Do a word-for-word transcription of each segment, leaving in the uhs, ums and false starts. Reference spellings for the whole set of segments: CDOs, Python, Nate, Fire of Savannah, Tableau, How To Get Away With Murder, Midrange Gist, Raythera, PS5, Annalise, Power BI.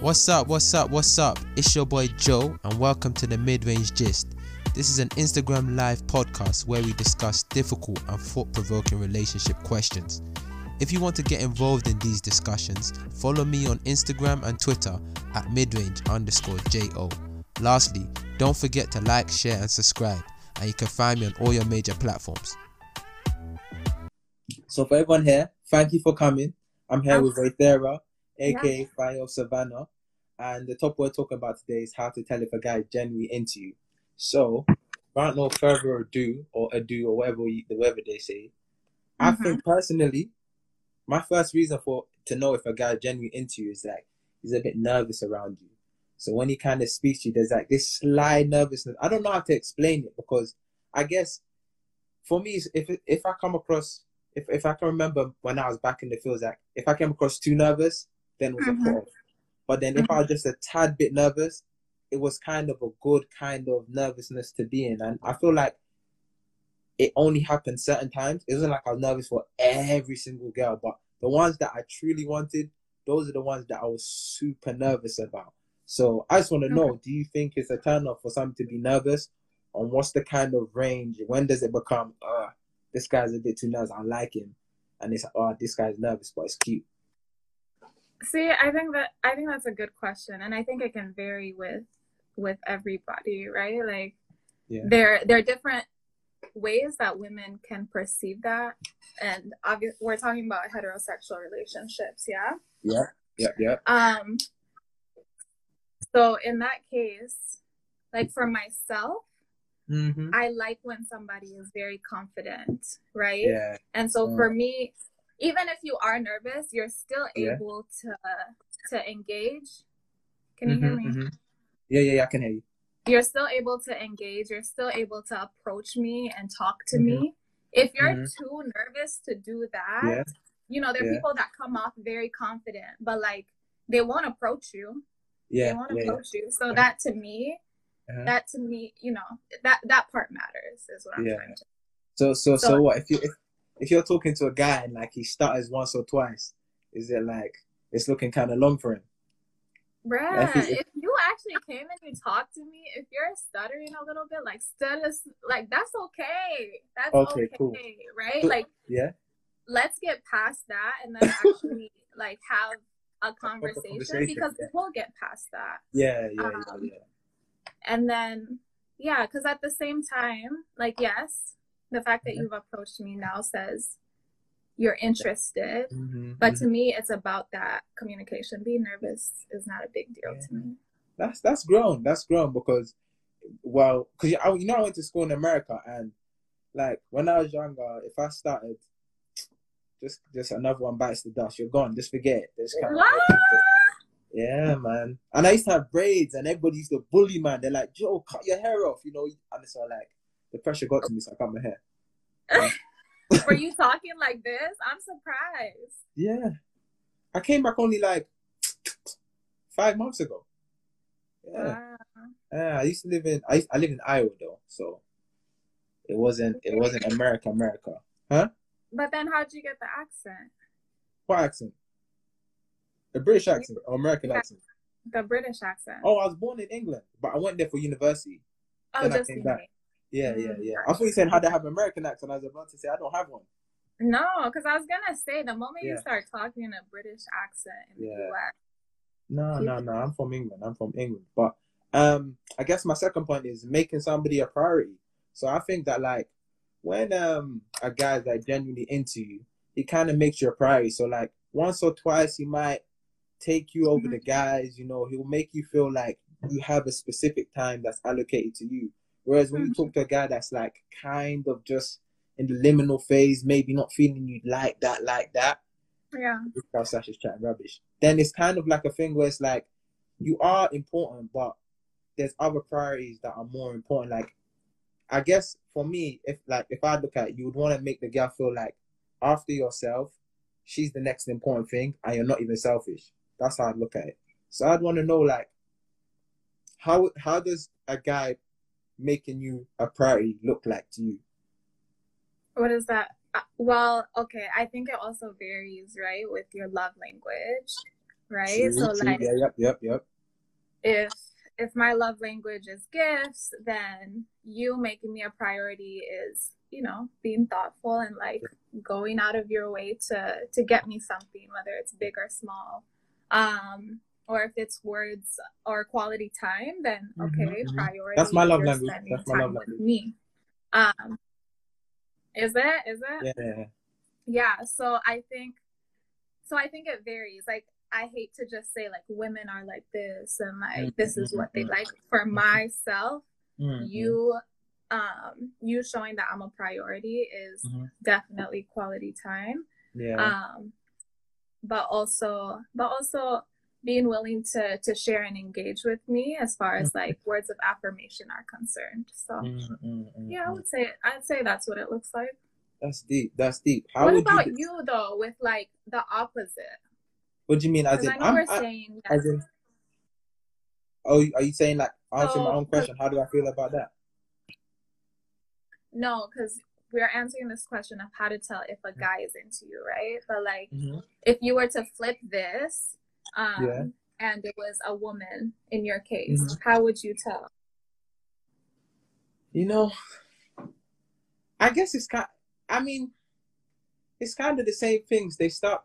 What's up, what's up, what's up? It's your boy Joe, and welcome to the Midrange Gist. This is an Instagram live podcast where we discuss difficult and thought-provoking relationship questions. If you want to get involved in these discussions, follow me on Instagram and Twitter at midrange underscore jo. Lastly, don't forget to like, share and subscribe, and you can find me on all your major platforms. So for everyone here, thank you for coming. I'm here with Raythera, aka yeah. Fire of Savannah, and the topic we're talking about today is how to tell if a guy is genuinely into you. So, without no further ado, or ado, or whatever you, whatever they say, mm-hmm. I think personally, my first reason for to know if a guy is genuinely into you is like he's a bit nervous around you. So when he kind of speaks to you, there's like this sly nervousness. I don't know how to explain it because I guess for me, if if I come across, if if I can remember when I was back in the fields, like if I came across too nervous, then it was mm-hmm. a put off. But then mm-hmm. if I was just a tad bit nervous, it was kind of a good kind of nervousness to be in. And I feel like it only happened certain times. It wasn't like I was nervous for every single girl, but the ones that I truly wanted, those are the ones that I was super nervous about. So I just want to know, do you think it's a turn off for someone to be nervous? And what's the kind of range? When does it become, uh, this guy's a bit too nervous, I like him. And it's, oh, this guy's nervous, but it's cute. See, I think that I think that's a good question, and I think it can vary with with everybody, right? Like, yeah. there there are different ways that women can perceive that, and obviously we're talking about heterosexual relationships, yeah. Yeah, yeah, yeah. Um. So in that case, like for myself, mm-hmm. I like when somebody is very confident, right? Yeah. And so yeah. for me, even if you are nervous, you're still able yeah. to to engage. Can you mm-hmm, hear me? Mm-hmm. Yeah, yeah, yeah, I can hear you. You're still able to engage. You're still able to approach me and talk to mm-hmm. me. If you're mm-hmm. too nervous to do that, yeah. you know, there are yeah. people that come off very confident, but like they won't approach you. Yeah, they won't yeah, approach yeah. you. So uh-huh. that to me, uh-huh. that to me, you know, that that part matters is what I'm yeah. trying to. So so so, so what if you. If- If you're talking to a guy and like he stutters once or twice, is it like it's looking kind of long for him? Bruh, like if you actually came and you talked to me, if you're stuttering a little bit, like stutter, like that's okay. That's okay, okay cool. right? Like yeah, let's get past that and then actually like have a conversation, a conversation because yeah. we'll get past that. Yeah, yeah, um, yeah, yeah. And then yeah, because at the same time, like yes. the fact that you've approached me now says you're interested. Mm-hmm, but mm-hmm. to me, it's about that communication. Being nervous is not a big deal yeah. to me. That's that's grown. That's grown because, well, because you know I went to school in America and like when I was younger, if I started, just just another one bites the dust. You're gone. Just forget it. Just kind of yeah, man. And I used to have braids and everybody used to bully, man. They're like, Joe, cut your hair off. You know, and it's all like, the pressure got to me, so I cut my hair. Yeah. Were you talking like this? I'm surprised. Yeah. I came back only like five months ago. Yeah. Uh, yeah I used to live in, I, used, I live in Iowa though, so it wasn't, it wasn't America, America. Huh? But then how'd you get the accent? What accent? The British accent or American yeah, accent? The British accent. Oh, I was born in England, but I went there for university. Oh, then just I came back. Me. Yeah, yeah, yeah. I thought you said how to have an American accent. I was about to say I don't have one. No, because I was gonna say the moment yeah. you start talking in a British accent in yeah. the U S. No, no, no. I'm from England. I'm from England. But um, I guess my second point is making somebody a priority. So I think that like when um a guy's like genuinely into you, he kind of makes you a priority. So like once or twice he might take you over mm-hmm. the guys. You know, he'll make you feel like you have a specific time that's allocated to you. Whereas when you talk to a guy that's like kind of just in the liminal phase, maybe not feeling you like that, like that. Yeah. Sasha's chatting rubbish. Then it's kind of like a thing where it's like you are important, but there's other priorities that are more important. Like I guess for me, if like if I look at it, you would want to make the girl feel like after yourself, she's the next important thing and you're not even selfish. That's how I'd look at it. So I'd want to know like how how does a guy making you a priority look like to you? What is that? Well, okay, I think it also varies, right, with your love language. right? True, so true. Like, yeah, yep, yep, yep. If if my love language is gifts, then you making me a priority is, you know, being thoughtful and like going out of your way to to get me something, whether it's big or small. Um, or if it's words or quality time, then okay, mm-hmm. priority. That's my love language. That's my love language. Me. Um, is it? Is it? Yeah. Yeah. So I think, so I think it varies. Like, I hate to just say like women are like this and like this is what they like. For myself, mm-hmm. you, um, you showing that I'm a priority is mm-hmm. definitely quality time. Yeah. Um, but also, but also being willing to to share and engage with me as far as like words of affirmation are concerned. So mm-hmm. yeah, I would say I'd say that's what it looks like. That's deep. That's deep. How what would about you, you though with like the opposite? What do you mean? As in, I know I'm, we're I, saying that. As in, oh, are you saying like answering so, my own question? How do I feel about that? No, because we're answering this question of how to tell if a guy is into you, right? But like, mm-hmm. if you were to flip this, um, yeah. and it was a woman in your case, mm-hmm. how would you tell? You know, I guess it's kind. I mean, it's kind of the same things. They start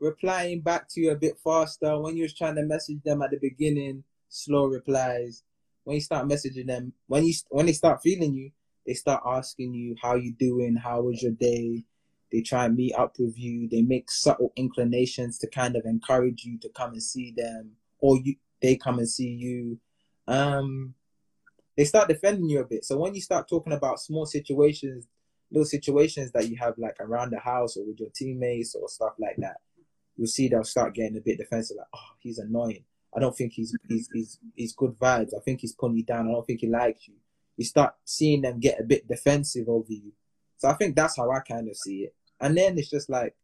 replying back to you a bit faster. When you was trying to message them at the beginning, slow replies. When you start messaging them, when you when they start feeling you, they start asking you how you doing, how was your day. They try and meet up with you. They make subtle inclinations to kind of encourage you to come and see them, or you they come and see you. Um, they start defending you a bit. So when you start talking about small situations, little situations that you have like around the house or with your teammates or stuff like that, you'll see they'll start getting a bit defensive, like, oh, he's annoying. I don't think he's he's he's, he's good vibes. I think he's pulling you down. I don't think he likes you. You start seeing them get a bit defensive over you. So I think that's how I kind of see it. And then it's just like,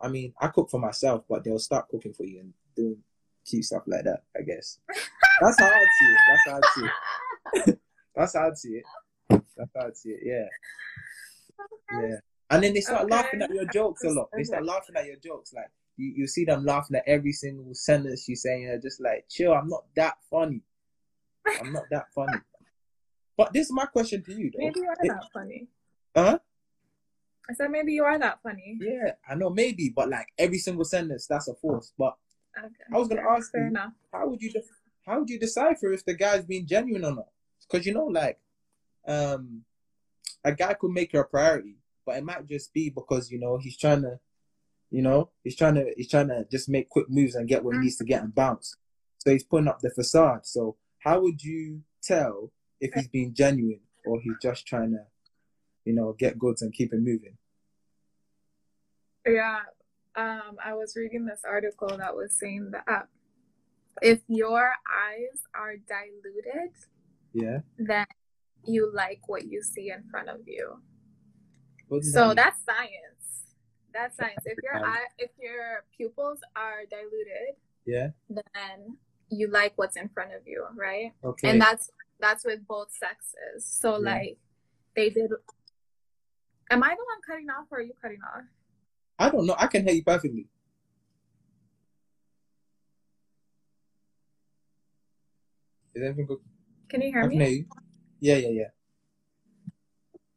I mean, I cook for myself, but they'll start cooking for you and doing cute stuff like that, I guess. That's how I'd see it. That's how I'd see it. That's how I'd see it. That's how I'd see it, yeah. Yeah. And then they start okay. laughing at your jokes a lot. They start laughing at your jokes, like, You, you see them laughing at every single sentence you say, and they're just like, chill, I'm not that funny. I'm not that funny. But this is my question to you, though. Maybe you are it, that funny. Huh? I said maybe you are that funny. Yeah, I know, maybe, but like every single sentence, that's a force. But okay. I was going to ask Fair you, enough. how would you de- how would you decipher if the guy's being genuine or not? Because, you know, like, um, a guy could make you a priority, but it might just be because, you know, he's trying to, You know, he's trying to he's trying to just make quick moves and get what he needs to get and bounce. So he's putting up the facade. So how would you tell if he's being genuine or he's just trying to, you know, get goods and keep it moving? Yeah, um, I was reading this article that was saying that if your eyes are diluted, yeah, then you like what you see in front of you. So that's science. That's science. If your eye, if your pupils are diluted, yeah, then you like what's in front of you, right? Okay. And that's that's with both sexes. So yeah. like, they did. Am I the one cutting off, or are you cutting off? I don't know. I can hear you perfectly. Is everything good? Can you hear I can me? Hear you. Yeah, yeah, yeah.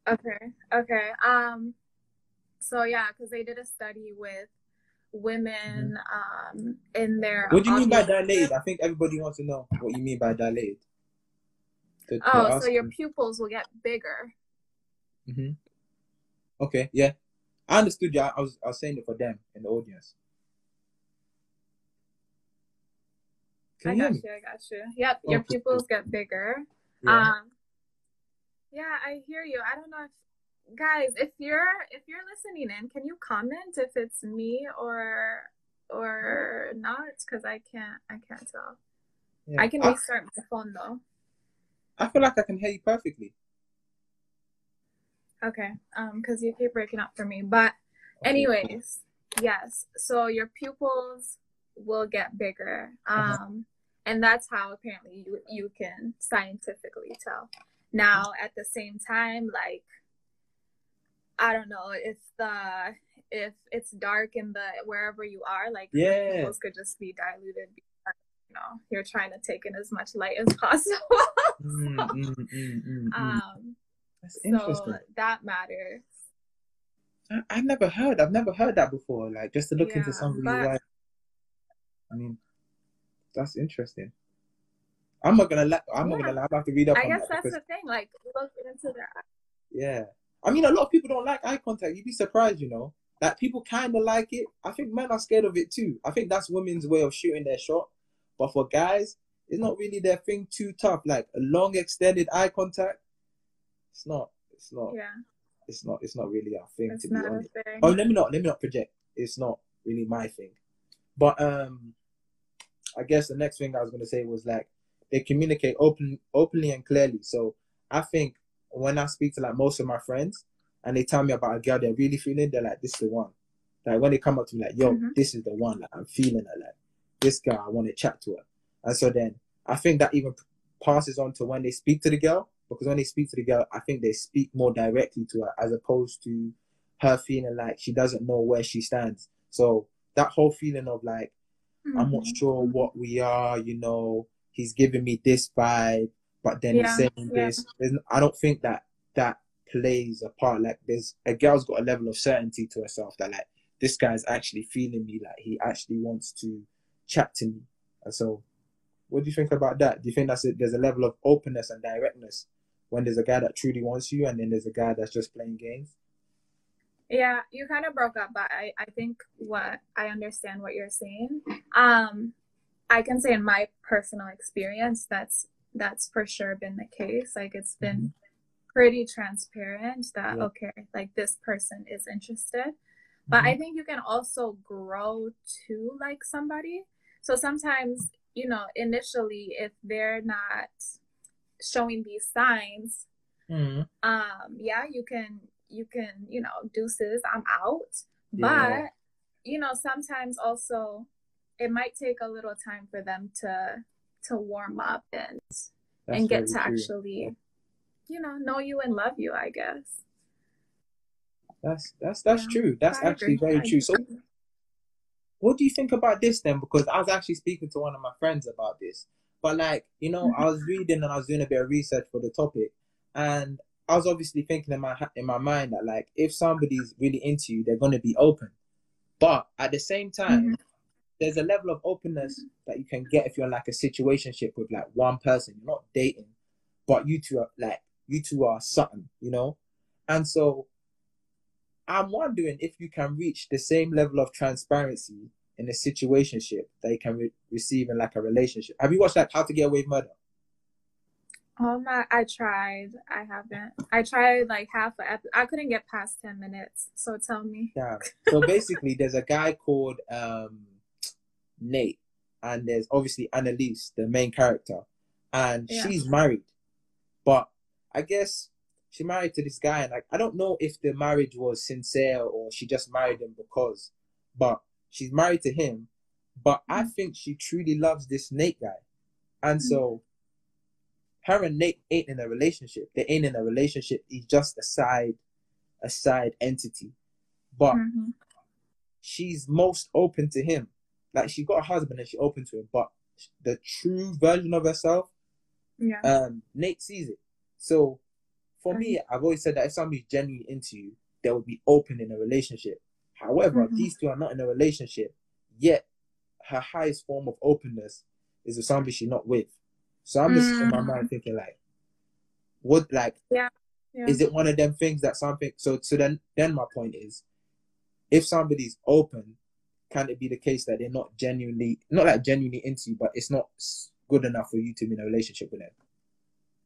Okay. Okay. Um. So yeah, because they did a study with women mm-hmm. um, in their. What do you mean by dilated? I think everybody wants to know what you mean by dilated. So, oh, so your me. pupils will get bigger. Mhm. Okay. Yeah, I understood. Yeah, I was. I was saying it for them in the audience. Can I you got you. I got you. Yep. Oh, your pupils get bigger. Yeah. Um. Yeah, I hear you. I don't know if. Guys, if you're if you're listening in, can you comment if it's me or or not? Because I can't I can't tell. Yeah. I can restart I, my phone though. I feel like I can hear you perfectly. Okay, um, because you keep breaking up for me. But anyways, yes. So your pupils will get bigger, um, uh-huh. and that's how apparently you you can scientifically tell. Now, at the same time, like. I don't know, it's the, if it's dark in the, wherever you are, like, yeah, candles could just be diluted because, you know, you're trying to take in as much light as possible. So, mm, mm, mm, mm, um, that's interesting. So that matters. I, I've never heard, I've never heard that before. Like, just to look yeah, into something but... like, I mean, that's interesting. I'm not gonna lie, I'm yeah. not gonna lie, I'm gonna have to read up I on guess that that's because... the thing, like, look into that. Yeah. I mean, a lot of people don't like eye contact. You'd be surprised, you know. Like, people kind of like it. I think men are scared of it too. I think that's women's way of shooting their shot. But for guys, it's not really their thing too tough. Like, a long extended eye contact, it's not. It's not. Yeah. It's not. It's not really our thing, it's to be honest. Thing. Oh, let me not. Let me not project. It's not really my thing. But um, I guess the next thing I was gonna say was, like, they communicate open, openly and clearly. So I think, when I speak to, like, most of my friends and they tell me about a girl they're really feeling, they're like, this is the one. Like, when they come up to me, like, yo, mm-hmm. this is the one. Like, I'm feeling her. Like, this girl, I want to chat to her. And so then I think that even passes on to when they speak to the girl, because when they speak to the girl, I think they speak more directly to her as opposed to her feeling like she doesn't know where she stands. So that whole feeling of, like, mm-hmm. I'm not sure what we are, you know, he's giving me this vibe, but then yeah, he's saying this. Yeah. I don't think that that plays a part. Like, there's a girl's got a level of certainty to herself that, like, this guy's actually feeling me. Like, he actually wants to chat to me. And so, what do you think about that? Do you think that's a, there's a level of openness and directness when there's a guy that truly wants you, and then there's a guy that's just playing games? Yeah, you kind of broke up, but I, I think what I understand what you're saying. Um, I can say in my personal experience, that's that's for sure been the case. Like, it's been mm-hmm. pretty transparent that yeah. okay, like, this person is interested, mm-hmm. but I think you can also grow to like somebody. So sometimes, you know, initially if they're not showing these signs, mm-hmm. um yeah you can you can you know, deuces, I'm out. yeah. But you know, sometimes also it might take a little time for them to to warm up and That's and get to true. actually, you know, know you and love you, I guess. That's that's that's yeah. true. That's I actually agree. very I true. Agree. So what do you think about this then? Because I was actually speaking to one of my friends about this. But, like, you know, mm-hmm. I was reading and I was doing a bit of research for the topic, and I was obviously thinking in my in my mind that, like, if somebody's really into you, they're gonna be open. But at the same time, mm-hmm. there's a level of openness mm-hmm. that you can get if you're in, like, a situationship with, like, one person. You're not dating, but you two are, like, you two are something, you know? And so I'm wondering if you can reach the same level of transparency in a situationship that you can re- receive in, like, a relationship. Have you watched, like, How To Get Away With Murder? Oh, my, I tried. I haven't. I tried, like, half an episode. I couldn't get past ten minutes, so tell me. Yeah. So basically, there's a guy called... Um, Nate, and there's obviously Annalise, the main character, and yeah. she's married, but I guess she married to this guy, and, like, I don't know if the marriage was sincere or she just married him because, but she's married to him, but I think she truly loves this Nate guy, and mm-hmm. so her and Nate ain't in a relationship. They ain't in a relationship. He's just a side, a side entity, but mm-hmm. she's most open to him. Like, she got a husband and she open to him, but the true version of herself, yeah. um, Nate sees it. So, for mm-hmm. me, I've always said that if somebody's genuinely into you, they will be open in a relationship. However, mm-hmm. these two are not in a relationship, yet her highest form of openness is with somebody she's not with. So I'm just mm-hmm. in my mind thinking, like, what, like, yeah. Yeah. is it one of them things that something? So, so then, then my point is, if somebody's open, can it be the case that they're not genuinely, not like genuinely into you, but it's not good enough for you to be in a relationship with them?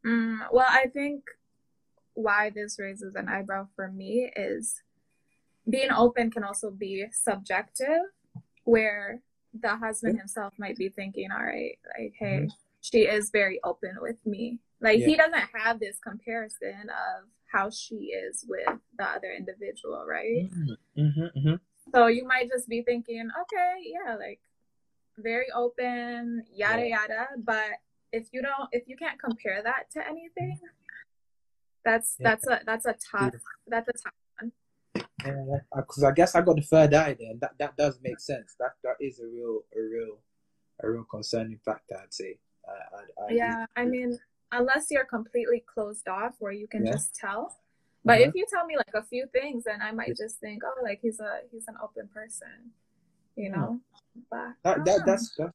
Mm, well, I think why this raises an eyebrow for me is being open can also be subjective, where the husband himself might be thinking, all right, like, hey, mm-hmm. she is very open with me. Like, yeah. he doesn't have this comparison of how she is with the other individual, right? Mm-hmm, mm-hmm, mm-hmm. So you might just be thinking, okay, yeah, like, very open, yada, yeah. yada. But if you don't, if you can't compare that to anything, that's, yeah. that's a, that's a tough, yeah. that's a tough one. Because I guess I got the third eye there, and that, that does make sense. That that is a real a real a real concerning factor, I'd say. I, I, I yeah, I mean, unless you're completely closed off where you can yeah. just tell. But uh-huh. if you tell me like a few things, then I might just think, oh, like he's a he's an open person, you know. Yeah. But, that that know. that's that,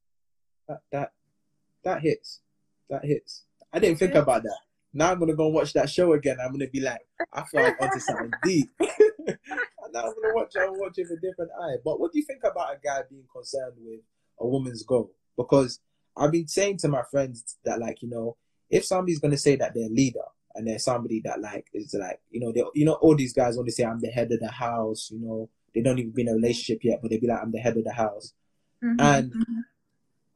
that that that hits, that hits. I didn't it think hits. about that. Now I'm gonna go watch that show again. I'm gonna be like, I feel like onto something deep. And now I'm gonna watch. I'm watching with a different eye. But what do you think about a guy being concerned with a woman's goal? Because I've been saying to my friends that, like, you know, if somebody's gonna say that they're a leader and they're somebody that, like, is like, you know, they, you know, all these guys only say I'm the head of the house. You know, they don't even be in a relationship yet, but they be like, I'm the head of the house, mm-hmm. and mm-hmm.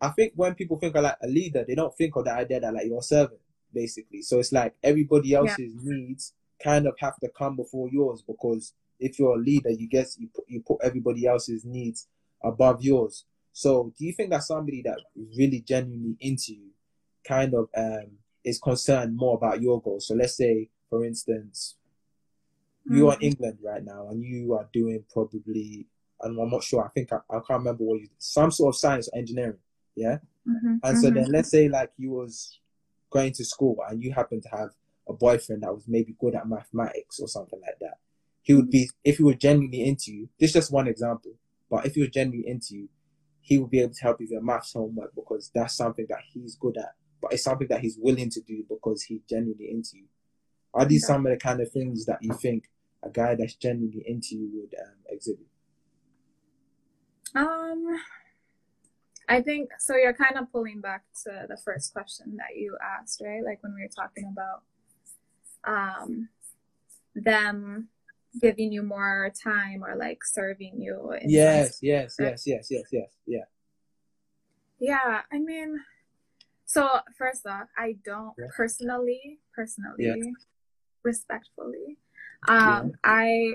I think when people think of like a leader, they don't think of the idea that like you're a servant. Basically, so it's like everybody else's yeah. needs kind of have to come before yours, because if you're a leader, you guess you put, you put everybody else's needs above yours. So do you think that somebody that really genuinely into you kind of um is concerned more about your goals? So let's say, for instance, mm-hmm. you are in England right now and you are doing probably, and I'm not sure, I think I, I can't remember what you did, some sort of science or engineering, yeah, mm-hmm. and mm-hmm. so then let's say like you was going to school and you happen to have a boyfriend that was maybe good at mathematics or something like that. He would be, if he were genuinely into you, this is just one example, but if he was genuinely into you, he would be able to help you with your maths homework because that's something that he's good at, but it's something that he's willing to do because he's genuinely into you. Are these yeah. some of the kind of things that you think a guy that's genuinely into you would um, exhibit? Um... I think, so you're kind of pulling back to the first question that you asked, right? Like when we were talking about um, them giving you more time or like serving you. In yes, yes, right? yes, yes, yes, yes, yeah. Yeah, I mean, so first off, I don't yeah. personally, personally, yeah. respectfully, um, yeah. I,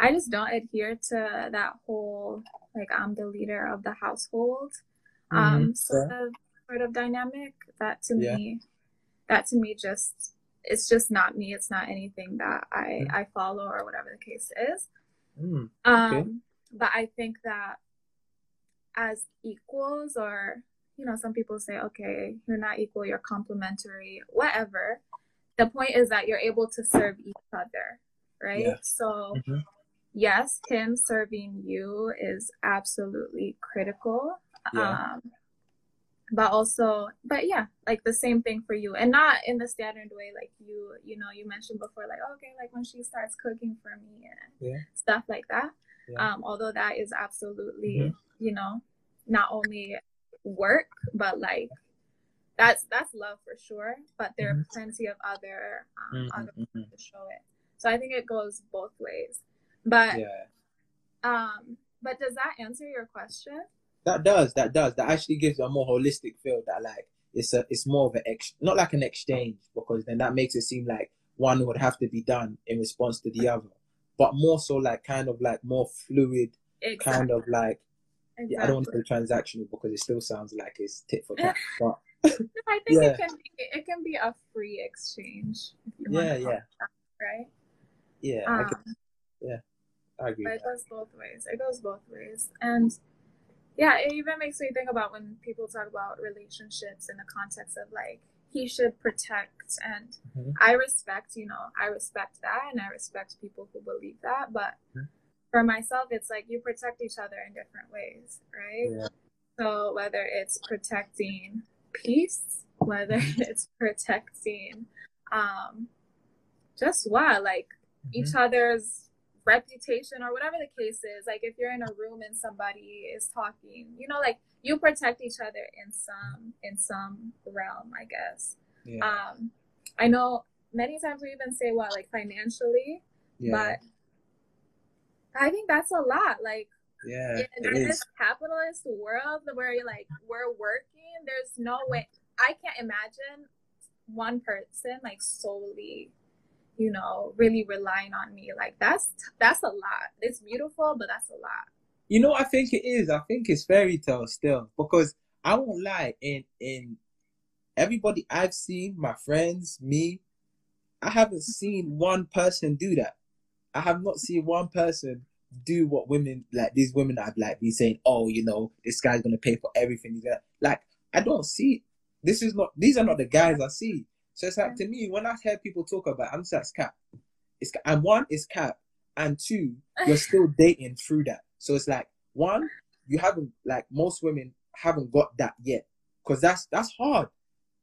I just don't adhere to that whole, like I'm the leader of the household. Um, sort of sort of dynamic that to yeah. me, that to me just, it's just not me. It's not anything that I, I follow or whatever the case is. Mm, okay. Um, but I think that as equals, or, you know, some people say, okay, you're not equal, you're complementary, whatever. The point is that you're able to serve each other, right? Yeah. So mm-hmm. yes, him serving you is absolutely critical. Yeah. Um, but also, but yeah, like the same thing for you, and not in the standard way, like you, you know, you mentioned before, like, okay, like when she starts cooking for me and yeah. stuff like that. Yeah. Um, although that is absolutely, mm-hmm. you know, not only work, but like that's, that's love for sure. But there mm-hmm. are plenty of other, um, mm-hmm. other people to show it. So I think it goes both ways, but, yeah. um, but does that answer your question? That does, that does. That actually gives a more holistic feel that like, it's a, it's more of an, ex- not like an exchange, because then that makes it seem like one would have to be done in response to the other, but more so like kind of like more fluid, exactly. kind of like, exactly. yeah, I don't want to say transactional because it still sounds like it's tit for tat. But I think yeah. it can be, it can be a free exchange. If you yeah, want to yeah. That, right? Yeah, um, I yeah, I agree. But it goes both ways. It goes both ways. And yeah, it even makes me think about when people talk about relationships in the context of like, he should protect. And mm-hmm. I respect, you know, I respect that. And I respect people who believe that. But mm-hmm. for myself, it's like you protect each other in different ways, right? Yeah. So whether it's protecting peace, whether it's protecting um, just what, like mm-hmm. each other's reputation or whatever the case is, like if you're in a room and somebody is talking, you know, like you protect each other in some in some realm, I guess. Yeah. um I know many times we even say well like financially, yeah. but I think that's a lot, like yeah in, in this capitalist world where you're like we're working, there's no way I can't imagine one person like solely, you know, really relying on me. Like that's that's a lot. It's beautiful, but that's a lot. You know, I think it is. I think it's fairy tale still, because I won't lie, in in everybody I've seen, my friends, me, I haven't seen one person do that. I have not seen one person do what women, like these women that I've like been saying, oh, you know, this guy's going to pay for everything. Like, I don't see, this is not, these are not the guys I see. So it's like, to me, when I hear people talk about it, I'm just like, it's cap. It's, and one, it's cap. And two, you're still dating through that. So it's like, one, you haven't, like most women haven't got that yet. Because that's that's hard.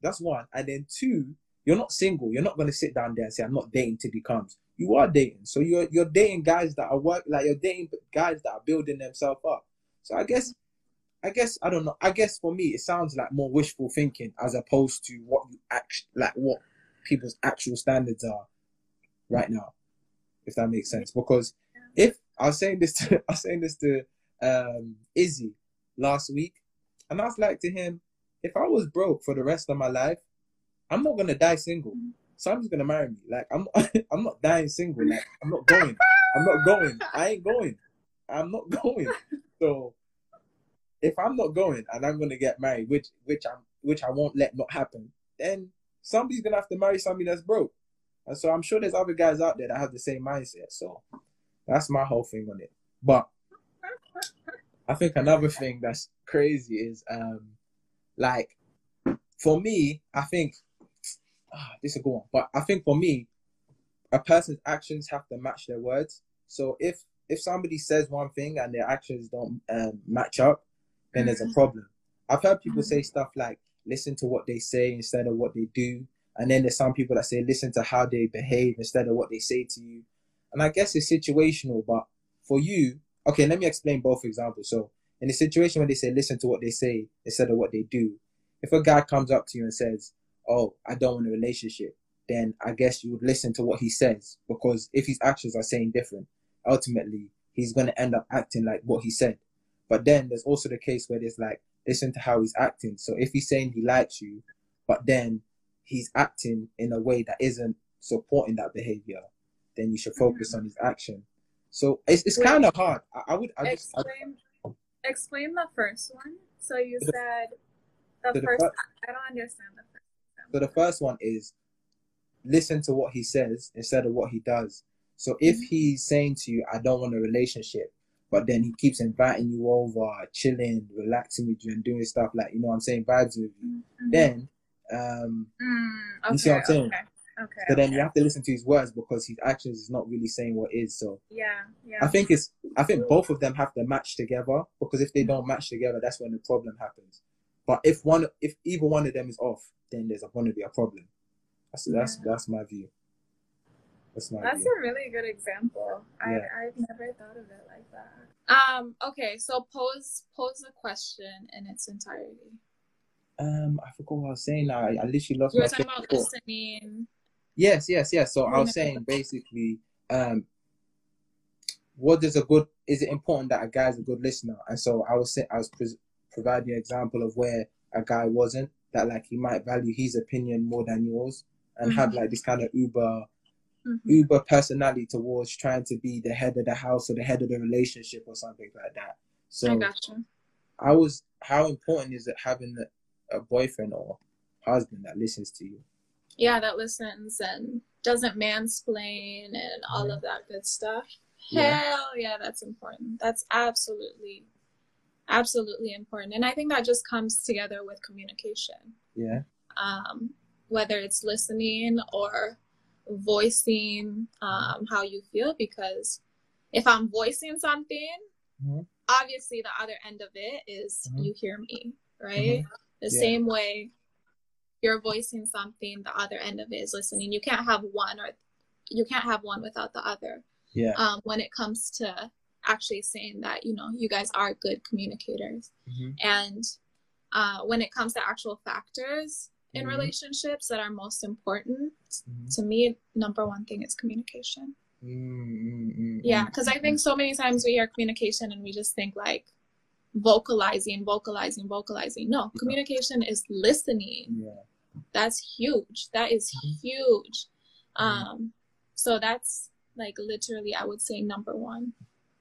That's one. And then two, you're not single. You're not going to sit down there and say, I'm not dating till he comes. You are dating. So you're you're dating guys that are work like you're dating guys that are building themselves up. So I guess I guess I don't know. I guess for me it sounds like more wishful thinking as opposed to what you act like what people's actual standards are right now. If that makes sense. Because if I was saying this to I was saying this to um Izzy last week, and I was like to him, if I was broke for the rest of my life, I'm not gonna die single. Someone's gonna marry me. Like I'm, I'm not dying single. Like I'm not going. I'm not going. I ain't going. I'm not going. So if I'm not going and I'm gonna get married, which which I'm which I won't let not happen, then somebody's gonna have to marry somebody that's broke. And so I'm sure there's other guys out there that have the same mindset. So that's my whole thing on it. But I think another thing that's crazy is um, like for me, I think. Ah, this is a good one. But I think for me, a person's actions have to match their words. So if if somebody says one thing and their actions don't um, match up, then there's a problem. I've heard people say stuff like, listen to what they say instead of what they do. And then there's some people that say, listen to how they behave instead of what they say to you. And I guess it's situational, but for you, okay, let me explain both examples. So in the situation where they say, listen to what they say instead of what they do, if a guy comes up to you and says, oh, I don't want a relationship, then I guess you would listen to what he says, because if his actions are saying different, ultimately he's going to end up acting like what he said. But then there's also the case where there's like, listen to how he's acting. So if he's saying he likes you, but then he's acting in a way that isn't supporting that behavior, then you should focus mm-hmm. on his action. So it's it's kind of hard. I, I would I just, explain, I, explain the first one. So you the, said the, the first, first. I don't understand the first. So the first one is listen to what he says instead of what he does. So if he's saying to you, I don't want a relationship, but then he keeps inviting you over, chilling, relaxing with you and doing stuff like, you know what I'm saying, vibes with you, mm-hmm. then, um, mm, okay, you see what I'm saying? Okay, okay, so then okay. you have to listen to his words because his actions is not really saying what is. So yeah, yeah. I think it's, I think both of them have to match together, because if they don't match together, that's when the problem happens. But if one, if either one of them is off, then there's going to be a problem. That's yeah. that's that's my view. That's my. That's view. A really good example. Yeah. I I've never thought of it like that. Um. Okay. So pose pose the question in its entirety. Um. I forgot what I was saying. I I literally lost. You were talking about before. Listening. Yes. Yes. Yes. So I was saying basically, um, what is a good? Is it important that a guy is a good listener? And so I was saying I was pres- providing an example of where a guy wasn't. That like he might value his opinion more than yours, and mm-hmm. have like this kind of uber, mm-hmm. uber personality towards trying to be the head of the house or the head of the relationship or something like that. So I gotcha. I was, how important is it having a boyfriend or husband that listens to you? Yeah, that listens and doesn't mansplain and all yeah. of that good stuff. Yeah. Hell yeah, that's important. That's absolutely. Absolutely important. And I think that just comes together with communication. Yeah. Um, whether it's listening or voicing um, how you feel, because if I'm voicing something, mm-hmm. obviously the other end of it is mm-hmm. you hear me, right? Mm-hmm. The yeah. same way you're voicing something, the other end of it is listening. You can't have one or you can't have one without the other. Yeah. Um, when it comes to actually saying that, you know, you guys are good communicators, mm-hmm. and uh when it comes to actual factors in mm-hmm. relationships that are most important, mm-hmm. to me, number one thing is communication. Mm-hmm. Yeah, because I think so many times we hear communication and we just think like vocalizing vocalizing vocalizing. No, communication is listening. Yeah. That's huge. That is huge. Mm-hmm. Um so that's like literally I would say number one.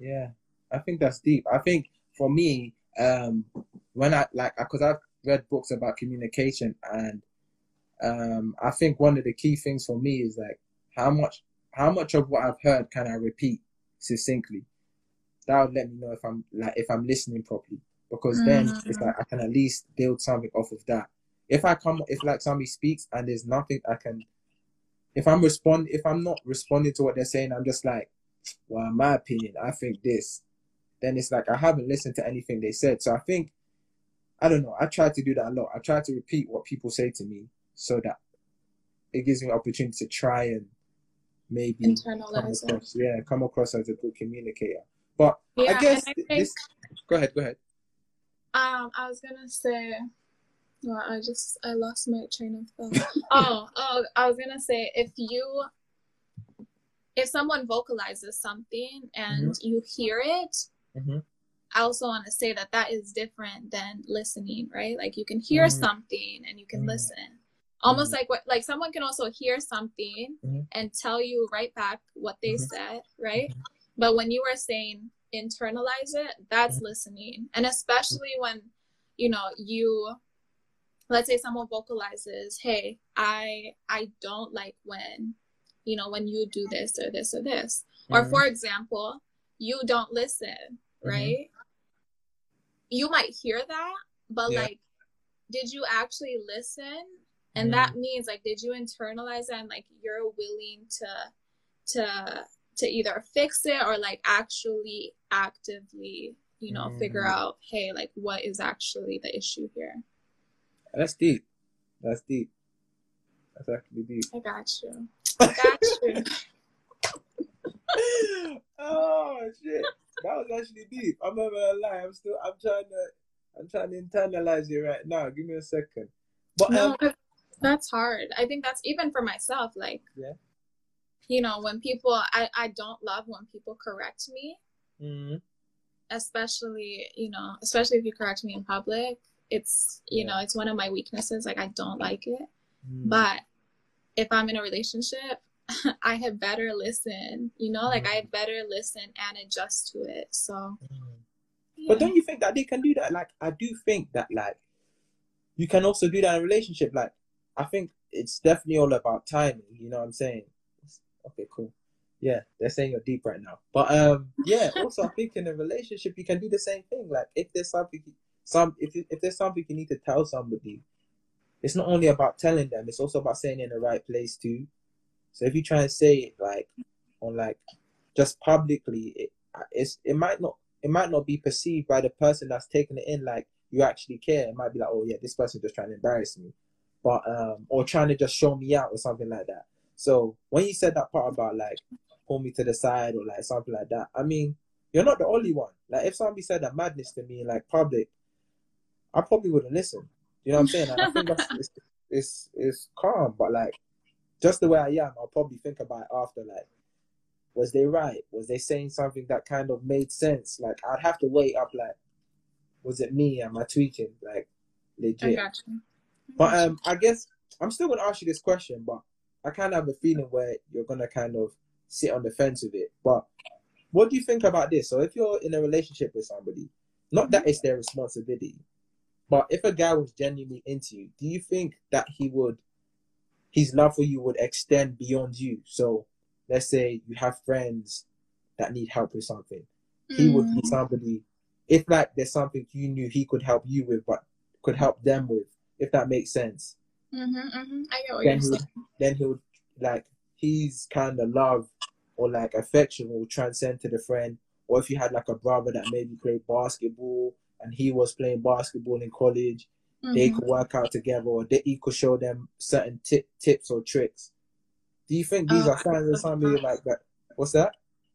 Yeah, I think that's deep. I think for me, um, when I like, because I've read books about communication, and um, I think one of the key things for me is like how much how much of what I've heard can I repeat succinctly? That would let me know if I'm like if I'm listening properly, because mm-hmm. then it's like I can at least build something off of that. If I come, if like somebody speaks and there's nothing I can, if I'm respond, if I'm not responding to what they're saying, I'm just like, well, in my opinion, I think this. Then it's like I haven't listened to anything they said. So I think, I don't know. I try to do that a lot. I try to repeat what people say to me so that it gives me an opportunity to try and maybe internalize, come across, yeah, come across as a good communicator. But yeah, I guess I think, this. Go ahead. Go ahead. Um, I was gonna say. Well, I just I lost my train of thought. oh, oh, I was gonna say if you, if someone vocalizes something and mm-hmm. you hear it, mm-hmm. I also want to say that that is different than listening, right? Like you can hear mm-hmm. something and you can mm-hmm. listen. Almost mm-hmm. like what, like someone can also hear something mm-hmm. and tell you right back what they mm-hmm. said, right? Mm-hmm. But when you were saying internalize it, that's mm-hmm. listening, and especially when, you know, you. Let's say someone vocalizes, hey, I I don't like when, you know, when you do this or this or this. Mm-hmm. Or for example, you don't listen, right? Mm-hmm. You might hear that, but yeah. like, did you actually listen? And mm-hmm. that means like, did you internalize that and like you're willing to, to, to either fix it or like actually actively, you know, mm-hmm. figure out, hey, like what is actually the issue here? That's deep. That's deep. That's actually deep. I got you. I got you. Oh shit! That was actually deep. I'm not gonna lie. I'm still. I'm trying to. I'm trying to internalize it right now. Give me a second. But no, um, that's hard. I think that's even for myself. Like, yeah. You know, when people, I, I don't love when people correct me. Mm-hmm. Especially, you know, especially if you correct me in public. It's, you yeah. know, it's one of my weaknesses. Like, I don't like it. Mm. But if I'm in a relationship, I had better listen, you know, like mm. I had better listen and adjust to it. So. Mm. Yeah. But don't you think that they can do that? Like, I do think that, like, you can also do that in a relationship. Like, I think it's definitely all about timing. You know what I'm saying? Okay, cool. Yeah, they're saying you're deep right now. But, um, yeah, also I think in a relationship, you can do the same thing. Like, if there's something... Some if if there's something you need to tell somebody, it's not only about telling them. It's also about saying it in the right place too. So if you try and say it like on like just publicly, it it's, it might not it might not be perceived by the person that's taking it in like you actually care. It might be like, oh yeah, this person's just trying to embarrass me, but um or trying to just show me out or something like that. So when you said that part about like pull me to the side or like something like that, I mean you're not the only one. Like if somebody said that madness to me in like public. I probably wouldn't listen. You know what I'm saying? Like, I think that's, it's, it's, it's calm, but like, just the way I am, I'll probably think about it after, like, was they right? Was they saying something that kind of made sense? Like, I'd have to weigh up, like, was it me? Am I tweaking? Like, legit. I got you. But um, I guess, I'm still going to ask you this question, but I kind of have a feeling where you're going to kind of sit on the fence with it. But what do you think about this? So if you're in a relationship with somebody, not that it's their responsibility, but if a guy was genuinely into you, do you think that he would, his love for you would extend beyond you? So let's say you have friends that need help with something. Mm. He would be somebody, if like there's something you knew he could help you with, but could help them with, if that makes sense. Mm-hmm, mm-hmm. I get what then you're saying. He would, then he would, like, his kind of love or like affection will transcend to the friend. Or if you had like a brother that maybe played basketball, and he was playing basketball in college, mm-hmm. they could work out together, or they, he could show them certain tip, tips or tricks. Do you think these oh, are signs of somebody like that? What's that?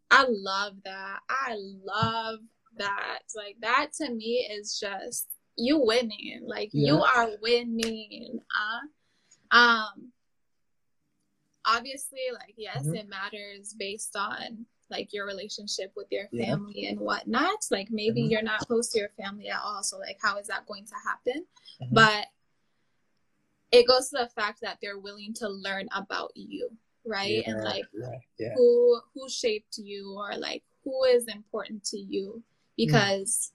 I love that. I love that. Like, that to me is just, you winning. Like, yeah. you are winning. Uh, um, obviously, like, yes, mm-hmm. it matters based on like your relationship with your family yeah. and whatnot. Like maybe mm-hmm. you're not close to your family at all. So like, how is that going to happen? Mm-hmm. But it goes to the fact that they're willing to learn about you, right? Yeah, and like yeah, yeah. who who shaped you or like who is important to you? Because,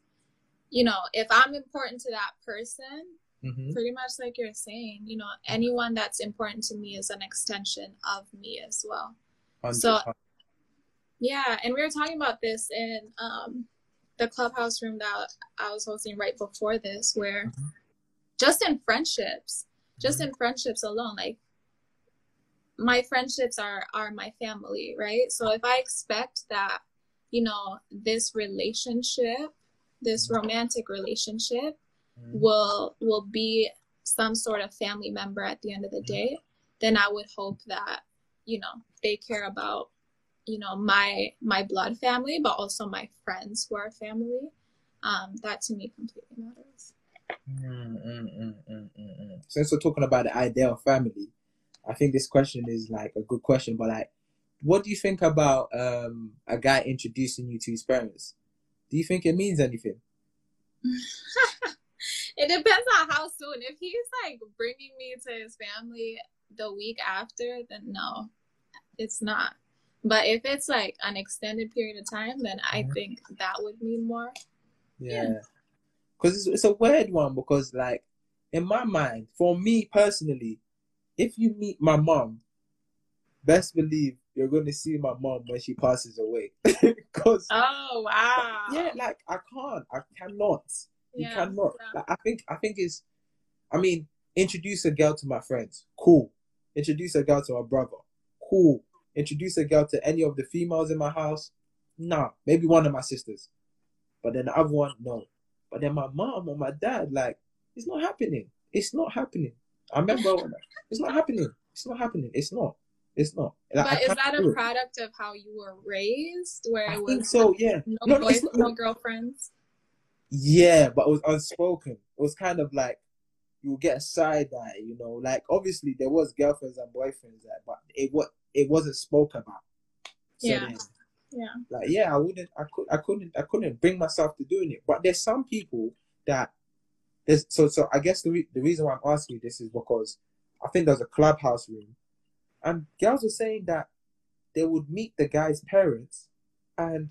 mm-hmm. you know, if I'm important to that person, mm-hmm. pretty much like you're saying, you know, anyone that's important to me is an extension of me as well. one hundred percent. So yeah, and we were talking about this in um the clubhouse room that I was hosting right before this, where mm-hmm. just in friendships, just mm-hmm. in friendships alone, like my friendships are are my family, right? So if I expect that, you know, this relationship, this mm-hmm. romantic relationship mm-hmm. will will be some sort of family member at the end of the mm-hmm. day, then I would hope that, you know, they care about, you know, my my blood family, but also my friends who are family. Um, that to me completely matters. Mm, mm, mm, mm, mm, mm. Since we're talking about the idea of family, I think this question is like a good question, but like, what do you think about um, a guy introducing you to his parents? Do you think it means anything? It depends on how soon. If he's like bringing me to his family the week after, then no, it's not. But if it's like an extended period of time, then I mm-hmm. think that would mean more. Yeah. Because yeah. it's, it's a weird one, because like in my mind, for me personally, if you meet my mom, best believe you're going to see my mom when she passes away. Cause, oh, wow. Yeah, like I can't. I cannot. You yeah, cannot. Yeah. Like, I think I think it's, I mean, introduce a girl to my friends. Cool. Introduce a girl to my brother. Cool. Introduce a girl to any of the females in my house. Nah, maybe one of my sisters. But then the other one, no. But then my mom or my dad, like, it's not happening. It's not happening. I remember when I, it's not happening. It's not happening. It's not. It's not. Like, but is that a product it. of how you were raised? Where I it was think so, yeah. No, no, no, boys, not, no girlfriends? Yeah, but it was unspoken. It was kind of like, you'll get a side eye, you know. Like, obviously, there was girlfriends and boyfriends, like, but it was, it wasn't spoken about. So yeah. Then, yeah. Like, yeah, I wouldn't, I, could, I couldn't, I couldn't bring myself to doing it. But there's some people that, there's, so, so I guess the, re- the reason why I'm asking you this is because I think there's a clubhouse room, and girls were saying that they would meet the guy's parents, and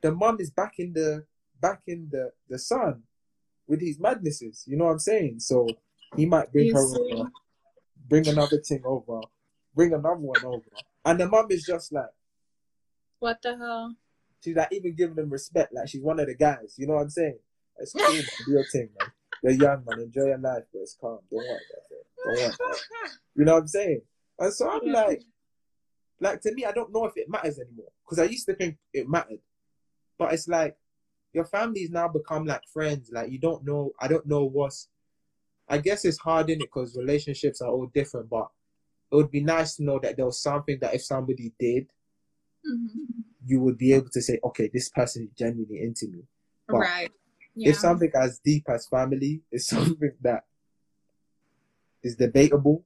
the mom is back in the, back in the, the sun with his madnesses. You know what I'm saying? So he might bring He's her sweet. over, bring another thing over, bring another one over. And the mom is just like, what the hell? She's like even giving them respect. Like she's one of the guys. You know what I'm saying? It's cool. Do your thing, man. You're young, man. Enjoy your life, but it's calm. Don't worry about it. Don't worry about it. You know what I'm saying? And so I'm like, like to me, I don't know if it matters anymore. Because I used to think it mattered. But it's like, your family's now become like friends. Like you don't know, I don't know what's, I guess it's hard in it because relationships are all different, but it would be nice to know that there was something that if somebody did, mm-hmm. you would be able to say, okay, this person is genuinely into me. But right. Yeah. If something as deep as family is something that is debatable,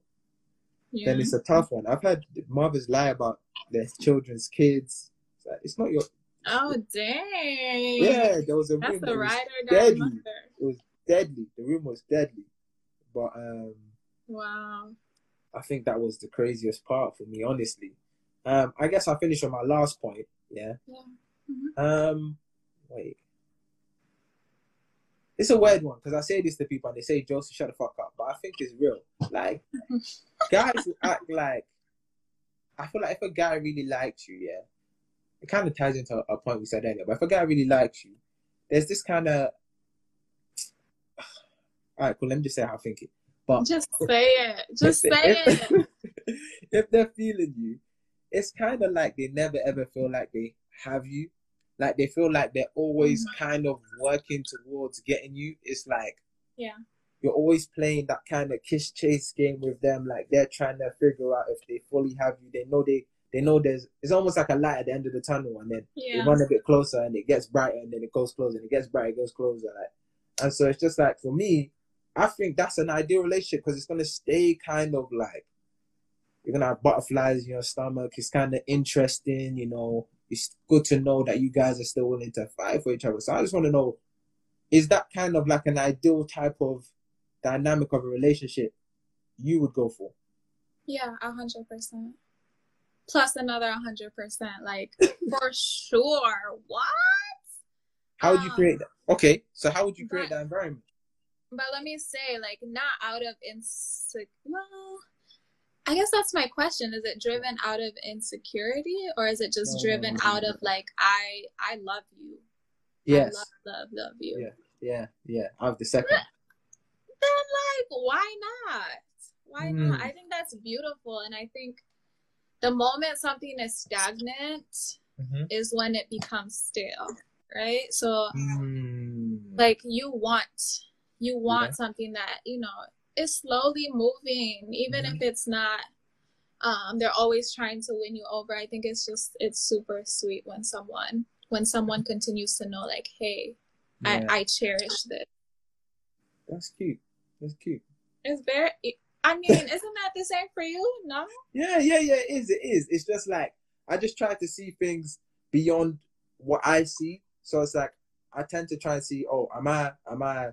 yeah. then it's a tough one. I've had mothers lie about their children's kids. It's, like, it's not your... Oh, dang. Yeah, there was a That's room. That's a rider guy mother. It was deadly. The room was deadly. But, um... wow. I think that was the craziest part for me, honestly. Um, I guess I'll finish on my last point, yeah? Yeah. Mm-hmm. Um, wait. It's a weird one, because I say this to people and they say, Joseph, shut the fuck up. But I think it's real. Like, guys will act like... I feel like if a guy really likes you, yeah? It kind of ties into a point we said earlier. But if a guy really likes you, there's this kind of... All right, cool, let me just say how I think it. But just say it. Just say if, it. If they're feeling you, it's kind of like they never ever feel like they have you. Like they feel like they're always oh kind of working towards getting you. It's like, yeah, you're always playing that kind of kiss chase game with them. Like they're trying to figure out if they fully have you. They know they they know there's. It's almost like a light at the end of the tunnel, and then yeah. they run a bit closer, and it gets brighter, and then it goes closer, and it gets brighter, it goes closer. Like, and so it's just like for me. I think that's an ideal relationship because it's going to stay kind of like, you're going to have butterflies in your stomach. It's kind of interesting, you know. It's good to know that you guys are still willing to fight for each other. So I just want to know, is that kind of like an ideal type of dynamic of a relationship you would go for? Yeah, one hundred percent. Plus another one hundred percent. Like, for sure. What? How would you create that? Okay, so how would you create that environment? But let me say, like, not out of, inse- well, I guess that's my question. Is it driven out of insecurity, or is it just um, driven out of like, I I love you? Yes. I love, love, love you. Yeah, yeah, yeah. I have the second. Then like, why not? Why mm. not? I think that's beautiful. And I think the moment something is stagnant mm-hmm. is when it becomes stale, right? So mm. like you want, you want yeah. something that, you know, is slowly moving, even mm-hmm. if it's not, um, they're always trying to win you over. I think it's just, it's super sweet when someone, when someone continues to know like, hey, yeah. I, I cherish this. That's cute. That's cute. It's very, I mean, isn't that the same for you? No? Yeah, yeah, yeah, it is. It is. It's just like, I just try to see things beyond what I see. So it's like, I tend to try and see, oh, am I, am I,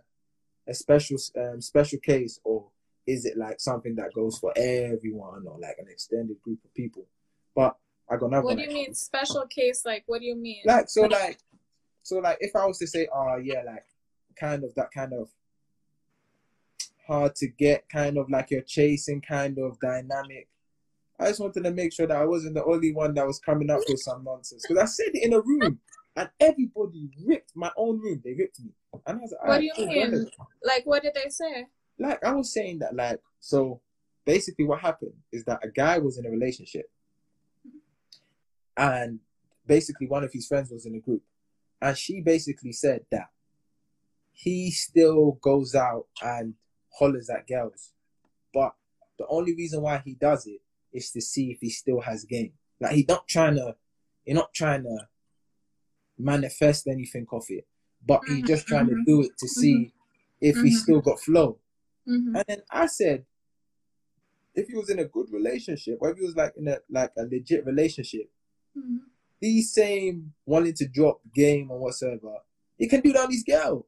a special um, special case, or is it like something that goes for everyone, or like an extended group of people? But I got another. What do you mean special case? Like, what do you mean? Like, so like, so like, if I was to say, oh yeah, like, kind of that kind of hard to get, kind of like you're chasing kind of dynamic. I just wanted to make sure that I wasn't the only one that was coming up with some nonsense, because I said it in a room. And everybody ripped my own room. They ripped me. And I was like, what do you oh, mean? Brother. Like, what did they say? Like, I was saying that, like, so basically what happened is that a guy was in a relationship. And basically one of his friends was in a group. And she basically said that he still goes out and hollers at girls. But the only reason why he does it is to see if he still has game. Like, he's not trying to, you're not trying to manifest anything of it, but mm-hmm. he's just trying mm-hmm. to do it to see mm-hmm. if mm-hmm. he's still got flow. Mm-hmm. And then I said, if he was in a good relationship, or if he was like in a like a legit relationship, mm-hmm. these same wanting to drop game or whatsoever, he can do that on his girl.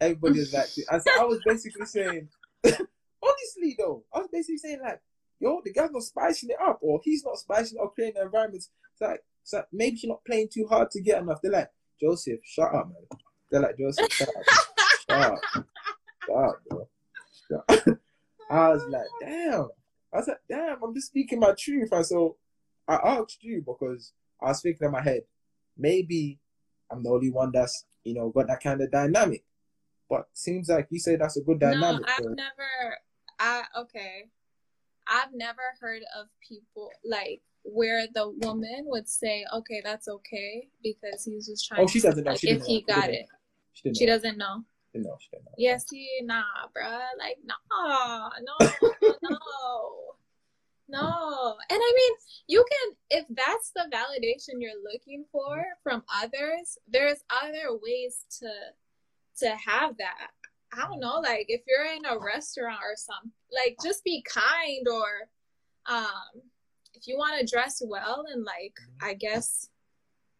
Everybody was like, I, said, I was basically saying, honestly though, I was basically saying like, yo, the guy's not spicing it up, or he's not spicing it up, creating an environment. It's like, so maybe you're not playing too hard to get enough. They're like, Joseph, shut up, man. They're like, Joseph, shut up. Shut up. Shut up, bro. Shut up. I was like, damn. I was like, damn, I'm just speaking my truth. And so I asked you because I was thinking in my head, maybe I'm the only one that's, you know, got that kind of dynamic. But seems like you say that's a good dynamic. No, I've so. never, I, okay. I've never heard of people like, where the woman would say, okay, that's okay, because he's just trying oh, she doesn't to, know. Like, she if know. he got she it. She, she doesn't know. She didn't know. She didn't know. Yeah, see, nah, bruh. Like, nah, no, no, no. And I mean, you can, if that's the validation you're looking for from others, there's other ways to to have that. I don't know, like, if you're in a restaurant or something, like, just be kind, or, um, if you want to dress well and like, I guess,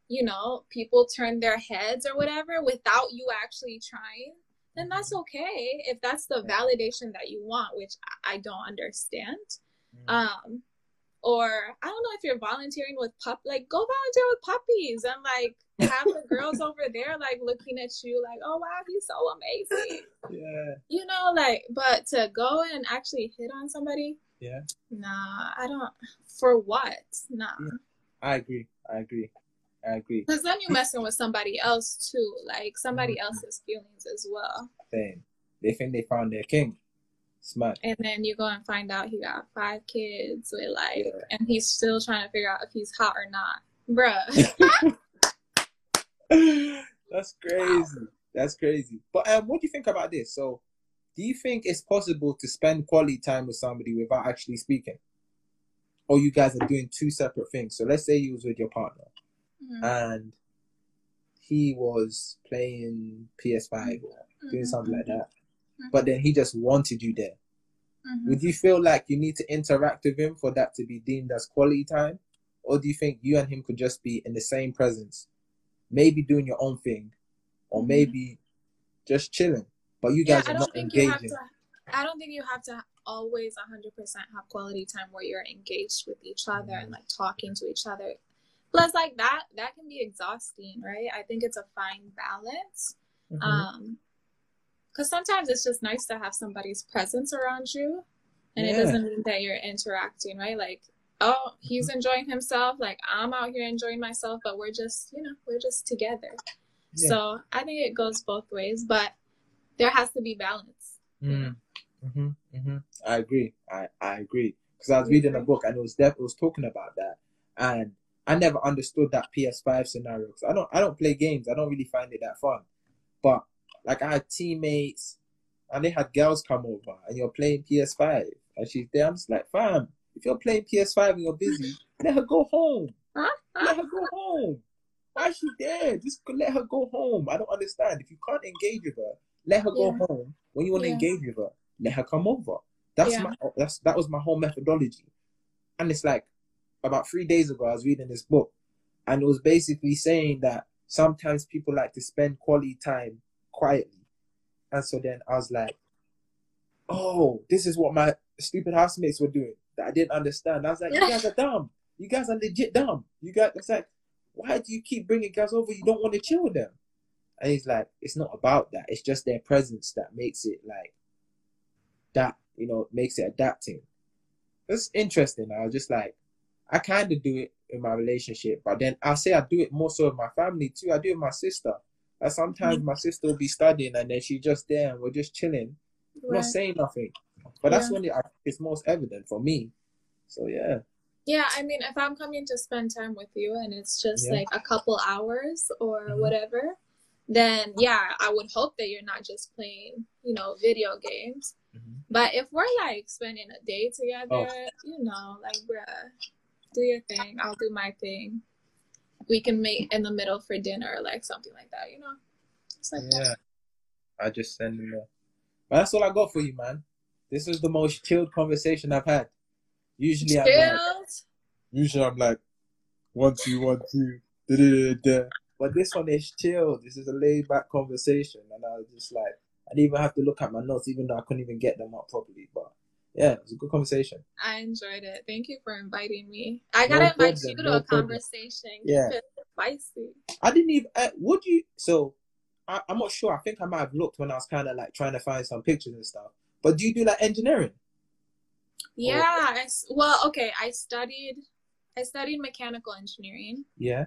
you know, people turn their heads or whatever without you actually trying, then that's okay. If that's the validation that you want, which I don't understand. Um, or I don't know if you're volunteering with pup, like go volunteer with puppies and like have the girls over there, like looking at you like, oh wow, he's so amazing. Yeah. You know, like, but to go and actually hit on somebody. Yeah. Nah, I don't. For what? Nah. I agree. I agree. I agree. Because then you're messing with somebody else too, like somebody mm-hmm. else's feelings as well. Same. They think they found their king. Smart. And then you go and find out he got five kids with like, yeah. and he's still trying to figure out if he's hot or not, bruh. That's crazy. Wow. That's crazy. But um, what do you think about this? So. Do you think it's possible to spend quality time with somebody without actually speaking? Or you guys are doing two separate things. So let's say you was with your partner mm-hmm. and he was playing P S five or mm-hmm. doing something like that. Mm-hmm. But then he just wanted you there. Mm-hmm. Would you feel like you need to interact with him for that to be deemed as quality time? Or do you think you and him could just be in the same presence, maybe doing your own thing or mm-hmm. maybe just chilling? But you guys yeah, are not engaging. To, I don't think you have to always one hundred percent have quality time where you're engaged with each other mm-hmm. and like talking to each other. Plus like that, that can be exhausting, right? I think it's a fine balance. Mm-hmm. Um, 'cause sometimes it's just nice to have somebody's presence around you. And yeah. It doesn't mean that you're interacting, right? Like, oh, he's enjoying himself. Like, I'm out here enjoying myself, but we're just, you know, we're just together. Yeah. So I think it goes both ways, but there has to be balance. Mm. Mm-hmm, mm-hmm. I agree. I, I agree. Because I was yeah. reading a book and it was, def- it was talking about that. And I never understood that P S five scenario. Because I don't, I don't play games. I don't really find it that fun. But, like, I had teammates and they had girls come over and you're playing P S five. And she's there. I'm just like, fam, if you're playing P S five and you're busy, let her go home. Huh? Let her go home. Why is she there? Just let her go home. I don't understand. If you can't engage with her, let her yeah. go home. When you want to yeah. engage with her, let her come over. That's yeah. my that's that was my whole methodology. And it's like, about three days ago, I was reading this book and it was basically saying that sometimes people like to spend quality time quietly. And so then I was like, oh, this is what my stupid housemates were doing that I didn't understand. I was like, you guys are dumb. You guys are legit dumb. You guys, it's like, why do you keep bringing guys over? You don't want to chill with them. And he's like, it's not about that. It's just their presence that makes it like that, you know, makes it adapting. It's interesting. I was just like, I kind of do it in my relationship, but then I say I do it more so with my family too. I do it with my sister. Like, sometimes my sister will be studying and then she's just there and we're just chilling. Right. Not saying nothing. But that's yeah. when it, it's most evident for me. So, yeah. Yeah, I mean, if I'm coming to spend time with you and it's just yeah. like a couple hours or mm-hmm. whatever, then yeah, I would hope that you're not just playing, you know, video games. Mm-hmm. But if we're like spending a day together, oh. you know, like, bruh, do your thing, I'll do my thing. We can meet in the middle for dinner, like something like that, you know? It's like yeah. that. I just send them a... But that's all I got for you, man. This is the most chilled conversation I've had. Usually I'm like, usually I'm like, one, two, one, two, da, da, da, da. But this one is chilled. This is a laid back conversation. And I was just like, I didn't even have to look at my notes, even though I couldn't even get them up properly. But yeah, it was a good conversation. I enjoyed it. Thank you for inviting me. I got to no invite you to no a problem. Conversation. Yeah. Spicy. I didn't even, uh, would you, so I, I'm not sure. I think I might have looked when I was kind of like trying to find some pictures and stuff. But do you do like engineering? Yeah, I, well, okay, I studied, I studied mechanical engineering. Yeah.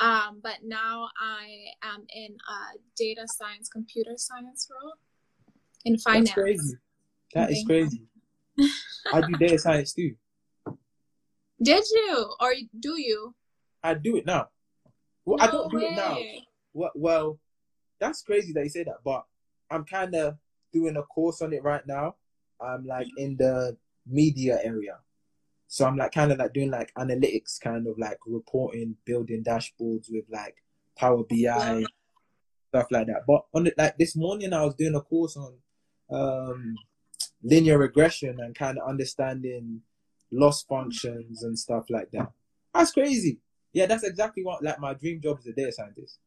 Um, but now I am in a data science, computer science role in finance. That's crazy. That is crazy. I do data science too. Did you? Or do you? I do it now. Well, no I don't way. do it now. Well, well, that's crazy that you say that, but I'm kind of doing a course on it right now. I'm like in the media area. So I'm like kind of like doing like analytics, kind of like reporting, building dashboards with like Power B I, yeah. stuff like that. But on the, like this morning I was doing a course on um, linear regression and kind of understanding loss functions and stuff like that. That's crazy. Yeah, that's exactly what like my dream job is, a data scientist.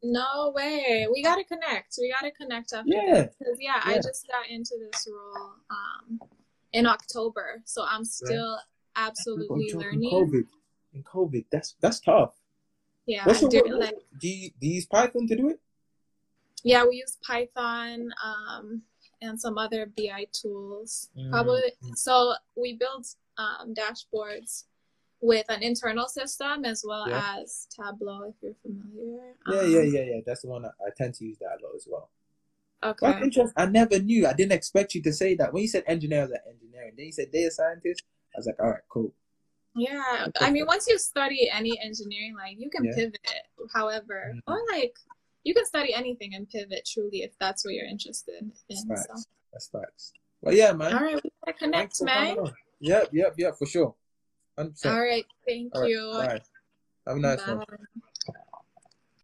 No way. We got to connect. We got to connect after yeah. this. Because, yeah, yeah, I just got into this role um, in October. So I'm still right. absolutely learning. In COVID. In COVID. That's that's tough. Yeah. What's I do, it, like, do, you, do you use Python to do it? Yeah, we use Python um, and some other B I tools. Mm. Probably. So we build um, dashboards with an internal system as well yeah. as Tableau, if you're familiar. Yeah, um, yeah, yeah, yeah. That's the one I, I tend to use that a lot as well. Okay. That's interesting. I never knew. I didn't expect you to say that. When you said engineer, I was like, engineering. Then you said data scientist. I was like, all right, cool. Yeah. Okay. I mean, once you study any engineering, like you can yeah. pivot, however, mm-hmm. or like you can study anything and pivot truly if that's what you're interested in. That's facts. So. That's facts. Well, yeah, man. All right, we gotta connect, man. Yep, yep, yep, for sure. one hundred percent. All right, thank All right. you. Bye. Have a nice Bye. one.